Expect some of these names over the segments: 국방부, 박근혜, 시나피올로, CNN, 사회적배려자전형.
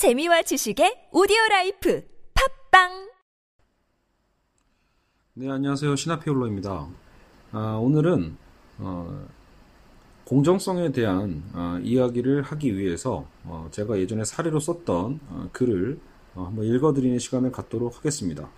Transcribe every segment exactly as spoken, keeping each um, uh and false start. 재미와 지식의 오디오라이프 팝빵. 네, 안녕하세요. 시나피올로입니다. 아, 오늘은 어, 공정성에 대한 어, 이야기를 하기 위해서 어, 제가 예전에 사례로 썼던 어, 글을 어, 한번 읽어드리는 시간을 갖도록 하겠습니다.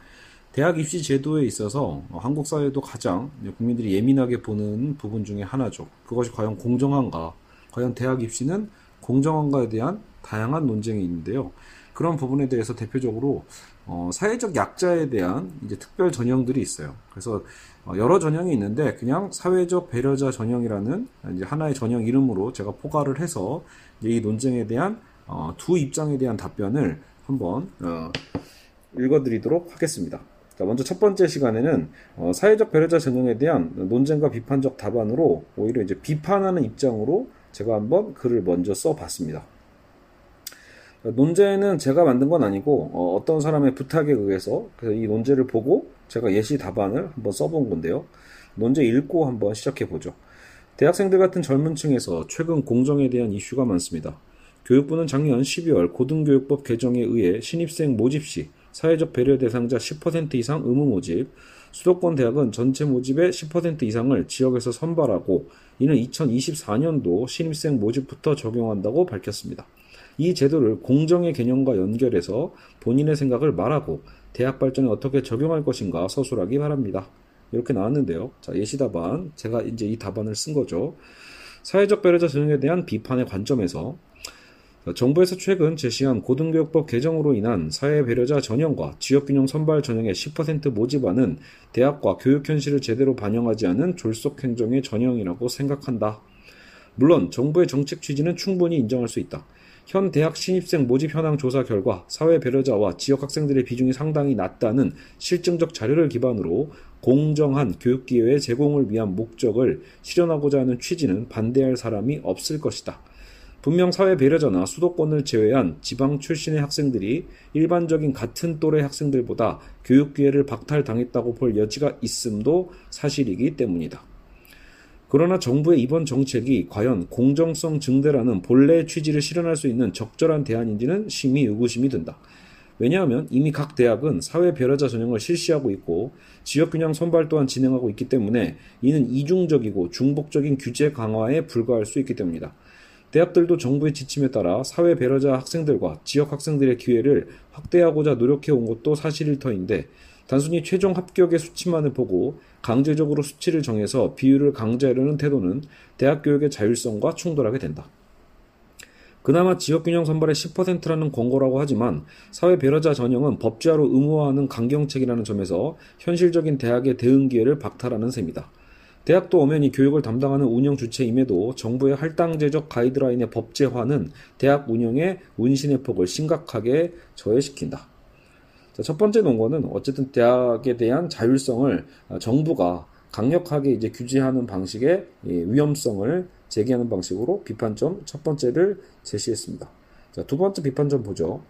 대학 입시 제도에 있어서 어, 한국 사회도 가장 국민들이 예민하게 보는 부분 중에 하나죠. 그것이 과연 공정한가, 과연 대학 입시는 공정한가에 대한 다양한 논쟁이 있는데요. 그런 부분에 대해서 대표적으로 어, 사회적 약자에 대한 이제 특별 전형들이 있어요. 그래서 어, 여러 전형이 있는데 그냥 사회적 배려자 전형이라는 이제 하나의 전형 이름으로 제가 포괄을 해서 이 논쟁에 대한 어, 두 입장에 대한 답변을 한번 어, 읽어드리도록 하겠습니다. 자, 먼저 첫 번째 시간에는 어, 사회적 배려자 전형에 대한 논쟁과 비판적 답안으로 오히려 이제 비판하는 입장으로 제가 한번 글을 먼저 써봤습니다. 논제는 제가 만든 건 아니고 어, 어떤 사람의 부탁에 의해서 그래서 이 논제를 보고 제가 예시 답안을 한번 써본 건데요. 논제 읽고 한번 시작해보죠. 대학생들 같은 젊은 층에서 최근 공정에 대한 이슈가 많습니다. 교육부는 작년 십이월 고등교육법 개정에 의해 신입생 모집 시 사회적 배려 대상자 십 퍼센트 이상 의무 모집, 수도권 대학은 전체 모집의 십 퍼센트 이상을 지역에서 선발하고 이는 이천이십사년도 신입생 모집부터 적용한다고 밝혔습니다. 이 제도를 공정의 개념과 연결해서 본인의 생각을 말하고 대학 발전에 어떻게 적용할 것인가 서술하기 바랍니다. 이렇게 나왔는데요. 자, 예시 답안. 제가 이제 이 답안을 쓴 거죠. 사회적 배려자 전형에 대한 비판의 관점에서 정부에서 최근 제시한 고등교육법 개정으로 인한 사회배려자 전형과 지역균형 선발 전형의 십 퍼센트 모집안은 대학과 교육 현실을 제대로 반영하지 않은 졸속 행정의 전형이라고 생각한다. 물론 정부의 정책 취지는 충분히 인정할 수 있다. 현 대학 신입생 모집 현황 조사 결과 사회배려자와 지역 학생들의 비중이 상당히 낮다는 실증적 자료를 기반으로 공정한 교육기회 제공을 위한 목적을 실현하고자 하는 취지는 반대할 사람이 없을 것이다. 분명 사회배려자나 수도권을 제외한 지방 출신의 학생들이 일반적인 같은 또래 학생들보다 교육기회를 박탈당했다고 볼 여지가 있음도 사실이기 때문이다. 그러나 정부의 이번 정책이 과연 공정성 증대라는 본래의 취지를 실현할 수 있는 적절한 대안인지는 심히 의구심이 든다. 왜냐하면 이미 각 대학은 사회배려자 전형을 실시하고 있고 지역균형 선발 또한 진행하고 있기 때문에 이는 이중적이고 중복적인 규제 강화에 불과할 수 있기 때문이다. 대학들도 정부의 지침에 따라 사회배려자 학생들과 지역 학생들의 기회를 확대하고자 노력해온 것도 사실일 터인데 단순히 최종 합격의 수치만을 보고 강제적으로 수치를 정해서 비율을 강제하려는 태도는 대학 교육의 자율성과 충돌하게 된다. 그나마 지역균형 선발의 십 퍼센트라는 권고라고 하지만 사회배려자 전형은 법제화로 의무화하는 강경책이라는 점에서 현실적인 대학의 대응 기회를 박탈하는 셈이다. 대학도 엄연히 교육을 담당하는 운영 주체임에도 정부의 할당제적 가이드라인의 법제화는 대학 운영의 운신의 폭을 심각하게 저해시킨다. 자, 첫 번째 논거는 어쨌든 대학에 대한 자율성을 정부가 강력하게 이제 규제하는 방식의 위험성을 제기하는 방식으로 비판점 첫 번째를 제시했습니다. 자, 두 번째 비판점 보죠.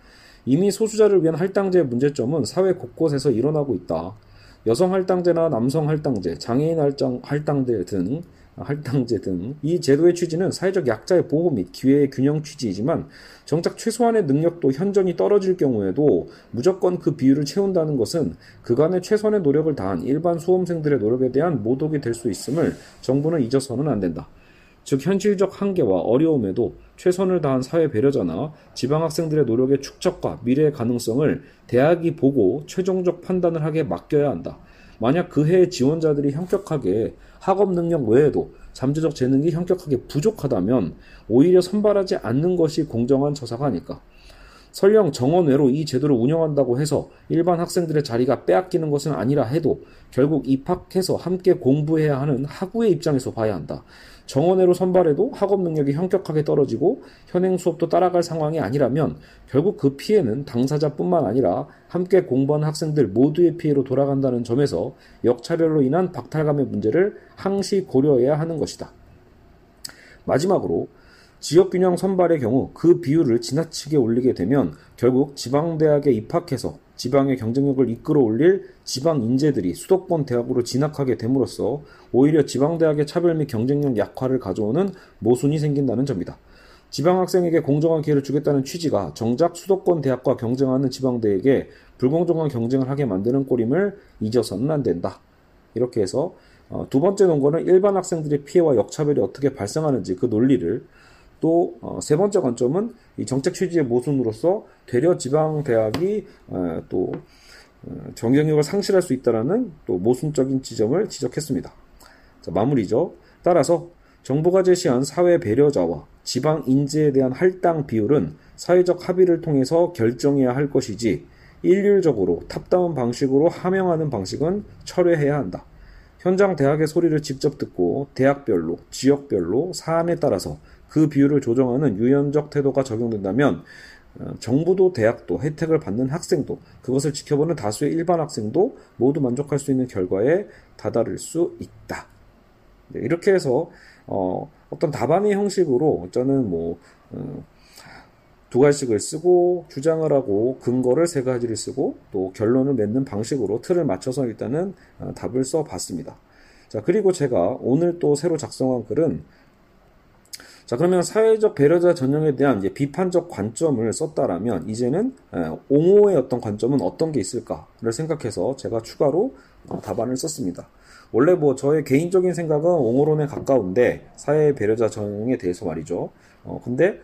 이미 소수자를 위한 할당제의 문제점은 사회 곳곳에서 일어나고 있다. 여성 할당제나 남성 할당제, 장애인 할당제 등 할당제 등 이 제도의 취지는 사회적 약자의 보호 및 기회의 균형 취지이지만 정작 최소한의 능력도 현저히 떨어질 경우에도 무조건 그 비율을 채운다는 것은 그간의 최선의 노력을 다한 일반 수험생들의 노력에 대한 모독이 될 수 있음을 정부는 잊어서는 안 된다. 즉 현실적 한계와 어려움에도 최선을 다한 사회배려자나 지방학생들의 노력의 축적과 미래의 가능성을 대학이 보고 최종적 판단을 하게 맡겨야 한다. 만약 그 해의 지원자들이 현격하게 학업 능력 외에도 잠재적 재능이 현격하게 부족하다면 오히려 선발하지 않는 것이 공정한 처사가 아닐까. 설령 정원 외로 이 제도를 운영한다고 해서 일반 학생들의 자리가 빼앗기는 것은 아니라 해도 결국 입학해서 함께 공부해야 하는 학우의 입장에서 봐야 한다. 정원외로 선발해도 학업 능력이 현격하게 떨어지고 현행 수업도 따라갈 상황이 아니라면 결국 그 피해는 당사자뿐만 아니라 함께 공부한 학생들 모두의 피해로 돌아간다는 점에서 역차별로 인한 박탈감의 문제를 항시 고려해야 하는 것이다. 마지막으로 지역균형 선발의 경우 그 비율을 지나치게 올리게 되면 결국 지방대학에 입학해서 지방의 경쟁력을 이끌어올릴 지방 인재들이 수도권 대학으로 진학하게 됨으로써 오히려 지방대학의 차별 및 경쟁력 약화를 가져오는 모순이 생긴다는 점이다. 지방 학생에게 공정한 기회를 주겠다는 취지가 정작 수도권 대학과 경쟁하는 지방대에게 불공정한 경쟁을 하게 만드는 꼴임을 잊어서는 안 된다. 이렇게 해서 어, 두 번째 논거는 일반 학생들의 피해와 역차별이 어떻게 발생하는지 그 논리를, 또 어, 세 번째 관점은 이 정책 취지의 모순으로서 되려 지방 대학이 어, 또 어, 경쟁력을 상실할 수 있다라는 또 모순적인 지점을 지적했습니다. 자, 마무리죠. 따라서 정부가 제시한 사회 배려자와 지방 인재에 대한 할당 비율은 사회적 합의를 통해서 결정해야 할 것이지 일률적으로 탑다운 방식으로 함양하는 방식은 철회해야 한다. 현장 대학의 소리를 직접 듣고 대학별로, 지역별로, 사안에 따라서 그 비율을 조정하는 유연적 태도가 적용된다면 정부도 대학도 혜택을 받는 학생도 그것을 지켜보는 다수의 일반 학생도 모두 만족할 수 있는 결과에 다다를 수 있다. 네, 이렇게 해서 어, 어떤 답안의 형식으로 저는 뭐 음, 두 가지씩을 쓰고 주장을 하고 근거를 세 가지를 쓰고 또 결론을 맺는 방식으로 틀을 맞춰서 일단은 어, 답을 써봤습니다. 자, 그리고 제가 오늘 또 새로 작성한 글은, 자, 그러면 사회적 배려자 전형에 대한 이제 비판적 관점을 썼다라면 이제는 옹호의 어떤 관점은 어떤 게 있을까를 생각해서 제가 추가로 답안을 썼습니다. 원래 뭐 저의 개인적인 생각은 옹호론에 가까운데 사회 배려자 전형에 대해서 말이죠. 어, 근데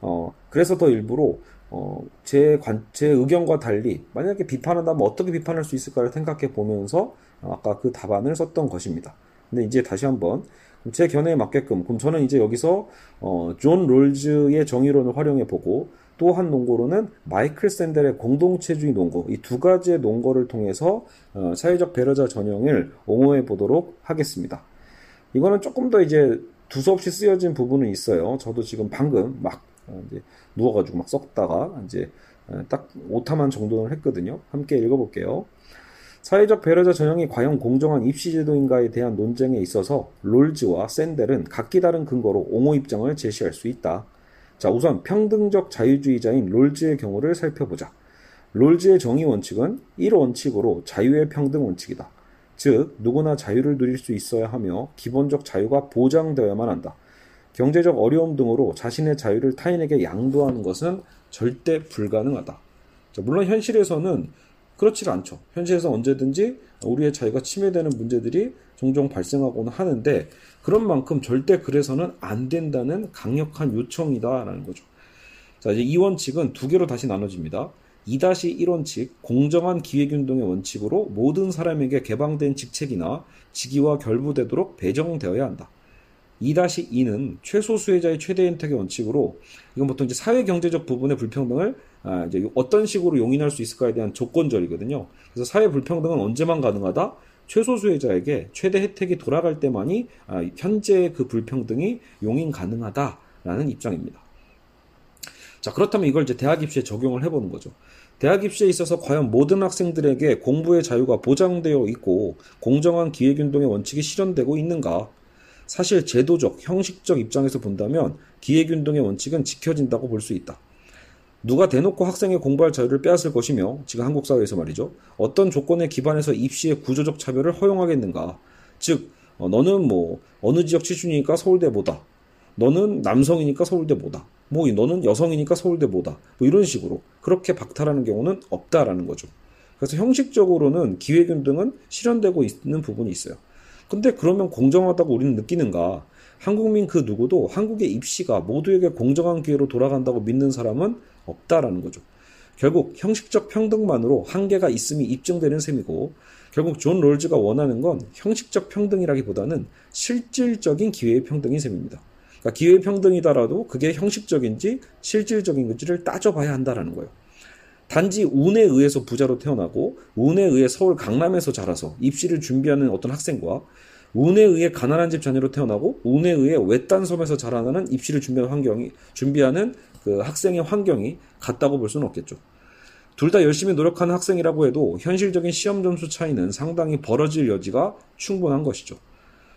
어, 그래서 더 일부러 어, 제, 관, 제 의견과 달리 만약에 비판한다면 어떻게 비판할 수 있을까를 생각해 보면서 아까 그 답안을 썼던 것입니다. 근데 이제 다시 한번 제 견해에 맞게끔, 그럼 저는 이제 여기서 어, 존 롤즈의 정의론을 활용해보고 또 한 논거로는 마이클 샌델의 공동체주의 논거, 이 두 가지의 논거를 통해서 어, 사회적 배려자 전형을 옹호해보도록 하겠습니다. 이거는 조금 더 이제 두서없이 쓰여진 부분은 있어요. 저도 지금 방금 막 이제 누워가지고 막 썼다가 이제 딱 오타만 정도는 했거든요. 함께 읽어볼게요. 사회적 배려자 전형이 과연 공정한 입시제도인가에 대한 논쟁에 있어서 롤즈와 샌델은 각기 다른 근거로 옹호 입장을 제시할 수 있다. 자, 우선 평등적 자유주의자인 롤즈의 경우를 살펴보자. 롤즈의 정의 원칙은 일 원칙으로 자유의 평등 원칙이다. 즉, 누구나 자유를 누릴 수 있어야 하며 기본적 자유가 보장되어야만 한다. 경제적 어려움 등으로 자신의 자유를 타인에게 양도하는 것은 절대 불가능하다. 자, 물론 현실에서는 그렇지 않죠. 현실에서 언제든지 우리의 자유가 침해되는 문제들이 종종 발생하고는 하는데, 그런 만큼 절대 그래서는 안 된다는 강력한 요청이다라는 거죠. 자, 이제 이 원칙은 두 개로 다시 나눠집니다. 이 일 원칙, 공정한 기회균등의 원칙으로 모든 사람에게 개방된 직책이나 직위와 결부되도록 배정되어야 한다. 이 이 는 최소 수혜자의 최대 혜택의 원칙으로, 이건 보통 이제 사회 경제적 부분의 불평등을 아, 이제 어떤 식으로 용인할 수 있을까에 대한 조건절이거든요. 그래서 사회 불평등은 언제만 가능하다? 최소 수혜자에게 최대 혜택이 돌아갈 때만이 아, 현재의 그 불평등이 용인 가능하다라는 입장입니다. 자, 그렇다면 이걸 이제 대학 입시에 적용을 해보는 거죠. 대학 입시에 있어서 과연 모든 학생들에게 공부의 자유가 보장되어 있고 공정한 기회균등의 원칙이 실현되고 있는가? 사실 제도적, 형식적 입장에서 본다면 기회균등의 원칙은 지켜진다고 볼 수 있다. 누가 대놓고 학생의 공부할 자유를 빼앗을 것이며, 지금 한국 사회에서 말이죠, 어떤 조건에 기반해서 입시의 구조적 차별을 허용하겠는가. 즉, 어, 너는 뭐 어느 지역 출신이니까 서울대보다, 너는 남성이니까 서울대보다, 뭐 너는 여성이니까 서울대보다, 뭐 이런 식으로 그렇게 박탈하는 경우는 없다라는 거죠. 그래서 형식적으로는 기회균등은 실현되고 있는 부분이 있어요. 근데 그러면 공정하다고 우리는 느끼는가? 한국민 그 누구도 한국의 입시가 모두에게 공정한 기회로 돌아간다고 믿는 사람은 없다라는 거죠. 결국 형식적 평등만으로 한계가 있음이 입증되는 셈이고, 결국 존 롤즈가 원하는 건 형식적 평등이라기보다는 실질적인 기회의 평등인 셈입니다. 그러니까 기회의 평등이다라도 그게 형식적인지 실질적인 건지를 따져봐야 한다라는 거예요. 단지 운에 의해서 부자로 태어나고 운에 의해 서울 강남에서 자라서 입시를 준비하는 어떤 학생과 운에 의해 가난한 집 자녀로 태어나고 운에 의해 외딴 섬에서 자라나는 입시를 준비하는 환경이 준비하는 그 학생의 환경이 같다고 볼 수는 없겠죠. 둘 다 열심히 노력하는 학생이라고 해도 현실적인 시험 점수 차이는 상당히 벌어질 여지가 충분한 것이죠.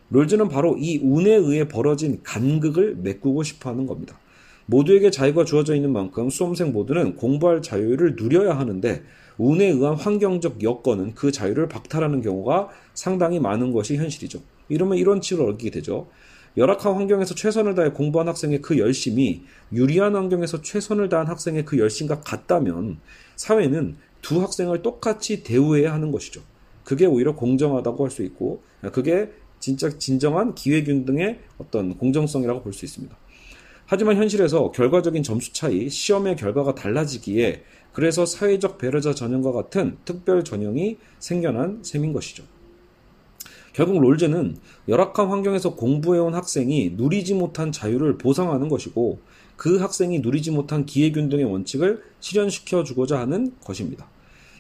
롤즈는 바로 이 운에 의해 벌어진 간극을 메꾸고 싶어하는 겁니다. 모두에게 자유가 주어져 있는 만큼 수험생 모두는 공부할 자유를 누려야 하는데, 운에 의한 환경적 여건은 그 자유를 박탈하는 경우가 상당히 많은 것이 현실이죠. 이러면 일 원칙을 어기게 되죠. 열악한 환경에서 최선을 다해 공부한 학생의 그 열심이 유리한 환경에서 최선을 다한 학생의 그 열심과 같다면 사회는 두 학생을 똑같이 대우해야 하는 것이죠. 그게 오히려 공정하다고 할 수 있고 그게 진짜 진정한 기회균등의 어떤 공정성이라고 볼 수 있습니다. 하지만 현실에서 결과적인 점수 차이, 시험의 결과가 달라지기에 그래서 사회적 배려자 전형과 같은 특별 전형이 생겨난 셈인 것이죠. 결국 롤제는 열악한 환경에서 공부해온 학생이 누리지 못한 자유를 보상하는 것이고 그 학생이 누리지 못한 기회균등의 원칙을 실현시켜주고자 하는 것입니다.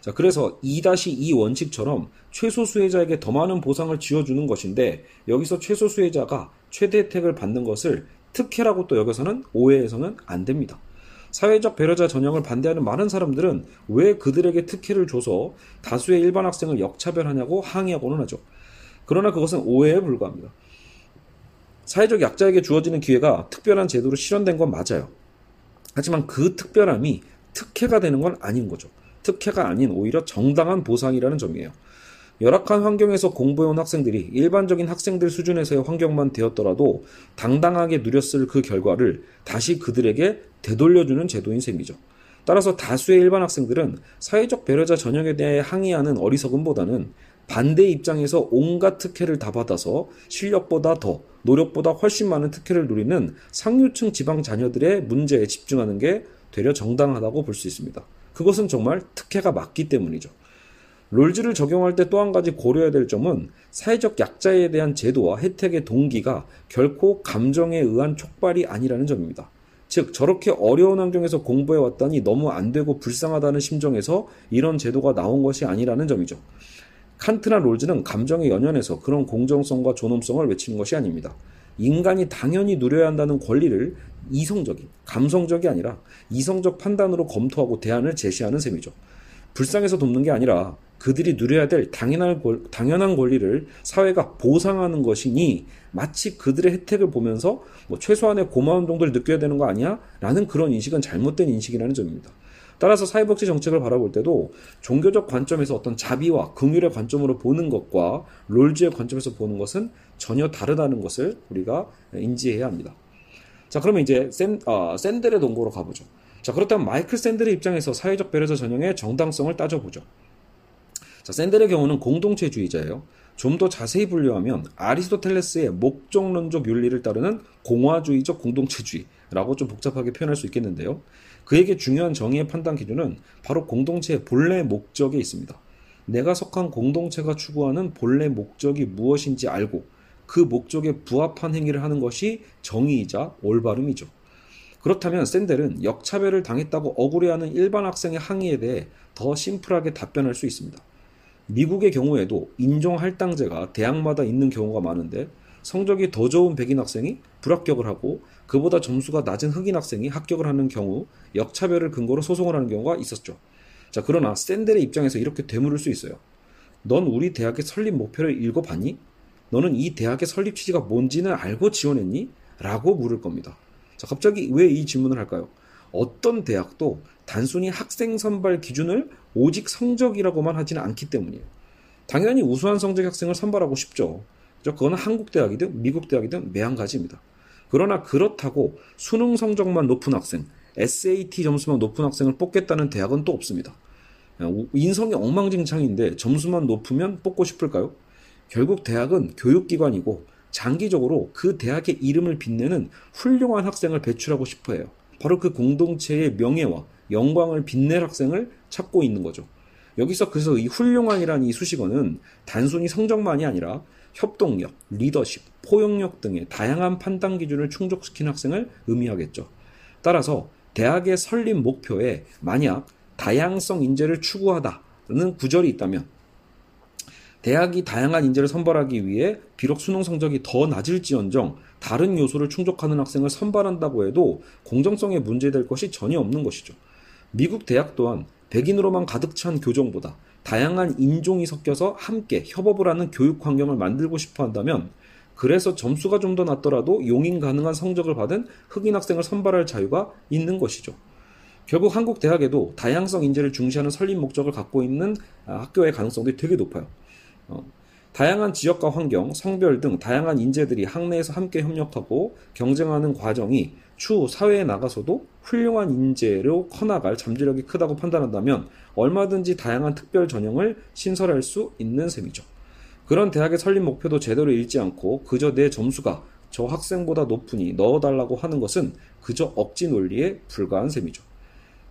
자, 그래서 이 다시 이 원칙처럼 최소 수혜자에게 더 많은 보상을 지어주는 것인데 여기서 최소 수혜자가 최대 혜택을 받는 것을 특혜라고 또 여기서는 오해해서는 안 됩니다. 사회적 배려자 전형을 반대하는 많은 사람들은 왜 그들에게 특혜를 줘서 다수의 일반 학생을 역차별하냐고 항의하고는 하죠. 그러나 그것은 오해에 불과합니다. 사회적 약자에게 주어지는 기회가 특별한 제도로 실현된 건 맞아요. 하지만 그 특별함이 특혜가 되는 건 아닌 거죠. 특혜가 아닌 오히려 정당한 보상이라는 점이에요. 열악한 환경에서 공부해온 학생들이 일반적인 학생들 수준에서의 환경만 되었더라도 당당하게 누렸을 그 결과를 다시 그들에게 되돌려주는 제도인 셈이죠. 따라서 다수의 일반 학생들은 사회적 배려자 전형에 대해 항의하는 어리석음보다는 반대 입장에서 온갖 특혜를 다 받아서 실력보다 더, 노력보다 훨씬 많은 특혜를 누리는 상류층 지방 자녀들의 문제에 집중하는 게 되려 정당하다고 볼 수 있습니다. 그것은 정말 특혜가 맞기 때문이죠. 롤즈를 적용할 때 또 한 가지 고려해야 될 점은 사회적 약자에 대한 제도와 혜택의 동기가 결코 감정에 의한 촉발이 아니라는 점입니다. 즉 저렇게 어려운 환경에서 공부해왔다니 너무 안되고 불쌍하다는 심정에서 이런 제도가 나온 것이 아니라는 점이죠. 칸트나 롤즈는 감정에 연연해서 그런 공정성과 존엄성을 외치는 것이 아닙니다. 인간이 당연히 누려야 한다는 권리를 이성적인, 감성적이 아니라 이성적 판단으로 검토하고 대안을 제시하는 셈이죠. 불쌍해서 돕는 게 아니라 그들이 누려야 될 당연한, 권, 당연한 권리를 사회가 보상하는 것이니 마치 그들의 혜택을 보면서 뭐 최소한의 고마움 정도를 느껴야 되는 거 아니야? 라는 그런 인식은 잘못된 인식이라는 점입니다. 따라서 사회복지 정책을 바라볼 때도 종교적 관점에서 어떤 자비와 긍휼의 관점으로 보는 것과 롤즈의 관점에서 보는 것은 전혀 다르다는 것을 우리가 인지해야 합니다. 자, 그러면 이제 샌, 아, 샌델의 논거로 가보죠. 자, 그렇다면 마이클 샌델의 입장에서 사회적 배려자 전형의 정당성을 따져보죠. 자, 샌델의 경우는 공동체주의자예요. 좀 더 자세히 분류하면 아리스토텔레스의 목적론적 윤리를 따르는 공화주의적 공동체주의라고 좀 복잡하게 표현할 수 있겠는데요. 그에게 중요한 정의의 판단 기준은 바로 공동체의 본래 목적에 있습니다. 내가 속한 공동체가 추구하는 본래 목적이 무엇인지 알고 그 목적에 부합한 행위를 하는 것이 정의이자 올바름이죠. 그렇다면 샌델은 역차별을 당했다고 억울해하는 일반 학생의 항의에 대해 더 심플하게 답변할 수 있습니다. 미국의 경우에도 인종할당제가 대학마다 있는 경우가 많은데 성적이 더 좋은 백인 학생이 불합격을 하고 그보다 점수가 낮은 흑인 학생이 합격을 하는 경우 역차별을 근거로 소송을 하는 경우가 있었죠. 자, 그러나 샌델의 입장에서 이렇게 되물을 수 있어요. 넌 우리 대학의 설립 목표를 읽어봤니? 너는 이 대학의 설립 취지가 뭔지는 알고 지원했니? 라고 물을 겁니다. 자, 갑자기 왜 이 질문을 할까요? 어떤 대학도 단순히 학생 선발 기준을 오직 성적이라고만 하지는 않기 때문이에요. 당연히 우수한 성적 학생을 선발하고 싶죠. 그건 한국 대학이든 미국 대학이든 매한가지입니다. 그러나 그렇다고 수능 성적만 높은 학생, 에스에이티 점수만 높은 학생을 뽑겠다는 대학은 또 없습니다. 인성이 엉망진창인데 점수만 높으면 뽑고 싶을까요? 결국 대학은 교육기관이고 장기적으로 그 대학의 이름을 빛내는 훌륭한 학생을 배출하고 싶어해요. 바로 그 공동체의 명예와 영광을 빛낼 학생을 찾고 있는 거죠. 여기서 그래서 이 훌륭한이라는 이 수식어는 단순히 성적만이 아니라 협동력, 리더십, 포용력 등의 다양한 판단 기준을 충족시킨 학생을 의미하겠죠. 따라서 대학의 설립 목표에 만약 다양성 인재를 추구하다는 구절이 있다면 대학이 다양한 인재를 선발하기 위해 비록 수능 성적이 더 낮을지언정 다른 요소를 충족하는 학생을 선발한다고 해도 공정성에 문제될 것이 전혀 없는 것이죠. 미국 대학 또한 백인으로만 가득 찬 교정보다 다양한 인종이 섞여서 함께 협업을 하는 교육 환경을 만들고 싶어 한다면 그래서 점수가 좀 더 낮더라도 용인 가능한 성적을 받은 흑인 학생을 선발할 자유가 있는 것이죠. 결국 한국 대학에도 다양성 인재를 중시하는 설립 목적을 갖고 있는 학교의 가능성이 되게 높아요. 어, 다양한 지역과 환경, 성별 등 다양한 인재들이 학내에서 함께 협력하고 경쟁하는 과정이 추후 사회에 나가서도 훌륭한 인재로 커나갈 잠재력이 크다고 판단한다면 얼마든지 다양한 특별 전형을 신설할 수 있는 셈이죠. 그런 대학의 설립 목표도 제대로 읽지 않고 그저 내 점수가 저 학생보다 높으니 넣어달라고 하는 것은 그저 억지 논리에 불과한 셈이죠.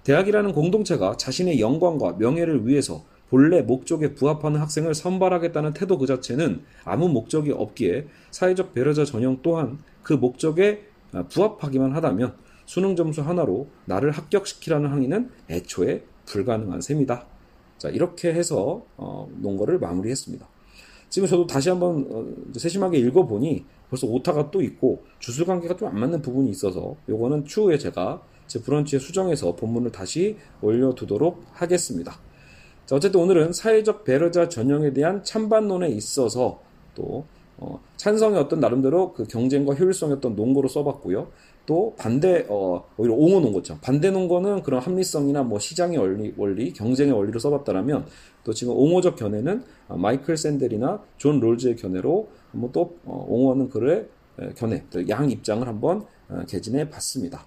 대학이라는 공동체가 자신의 영광과 명예를 위해서 본래 목적에 부합하는 학생을 선발하겠다는 태도 그 자체는 아무 목적이 없기에 사회적 배려자 전형 또한 그 목적에 부합하기만 하다면 수능 점수 하나로 나를 합격시키라는 항의는 애초에 불가능한 셈이다. 자, 이렇게 해서 어, 논거를 마무리했습니다. 지금 저도 다시 한번 어, 세심하게 읽어보니 벌써 오타가 또 있고 주술관계가 좀 안 맞는 부분이 있어서 요거는 추후에 제가 제 브런치에 수정해서 본문을 다시 올려두도록 하겠습니다. 자, 어쨌든 오늘은 사회적 배려자 전형에 대한 찬반론에 있어서 또 어, 찬성의 어떤 나름대로 그 경쟁과 효율성의 어떤 논거로 써봤고요. 또 반대 어, 오히려 옹호 논거처럼 반대 논거는 그런 합리성이나 뭐 시장의 원리, 원리 경쟁의 원리로 써봤다라면 또 지금 옹호적 견해는 마이클 샌델이나 존 롤즈의 견해로 한번 또 어, 옹호하는 글의 견해, 양 입장을 한번 개진해 봤습니다.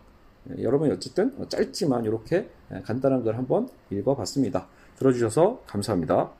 여러분 어쨌든 짧지만 이렇게 간단한 글 한번 읽어봤습니다. 들어주셔서 감사합니다.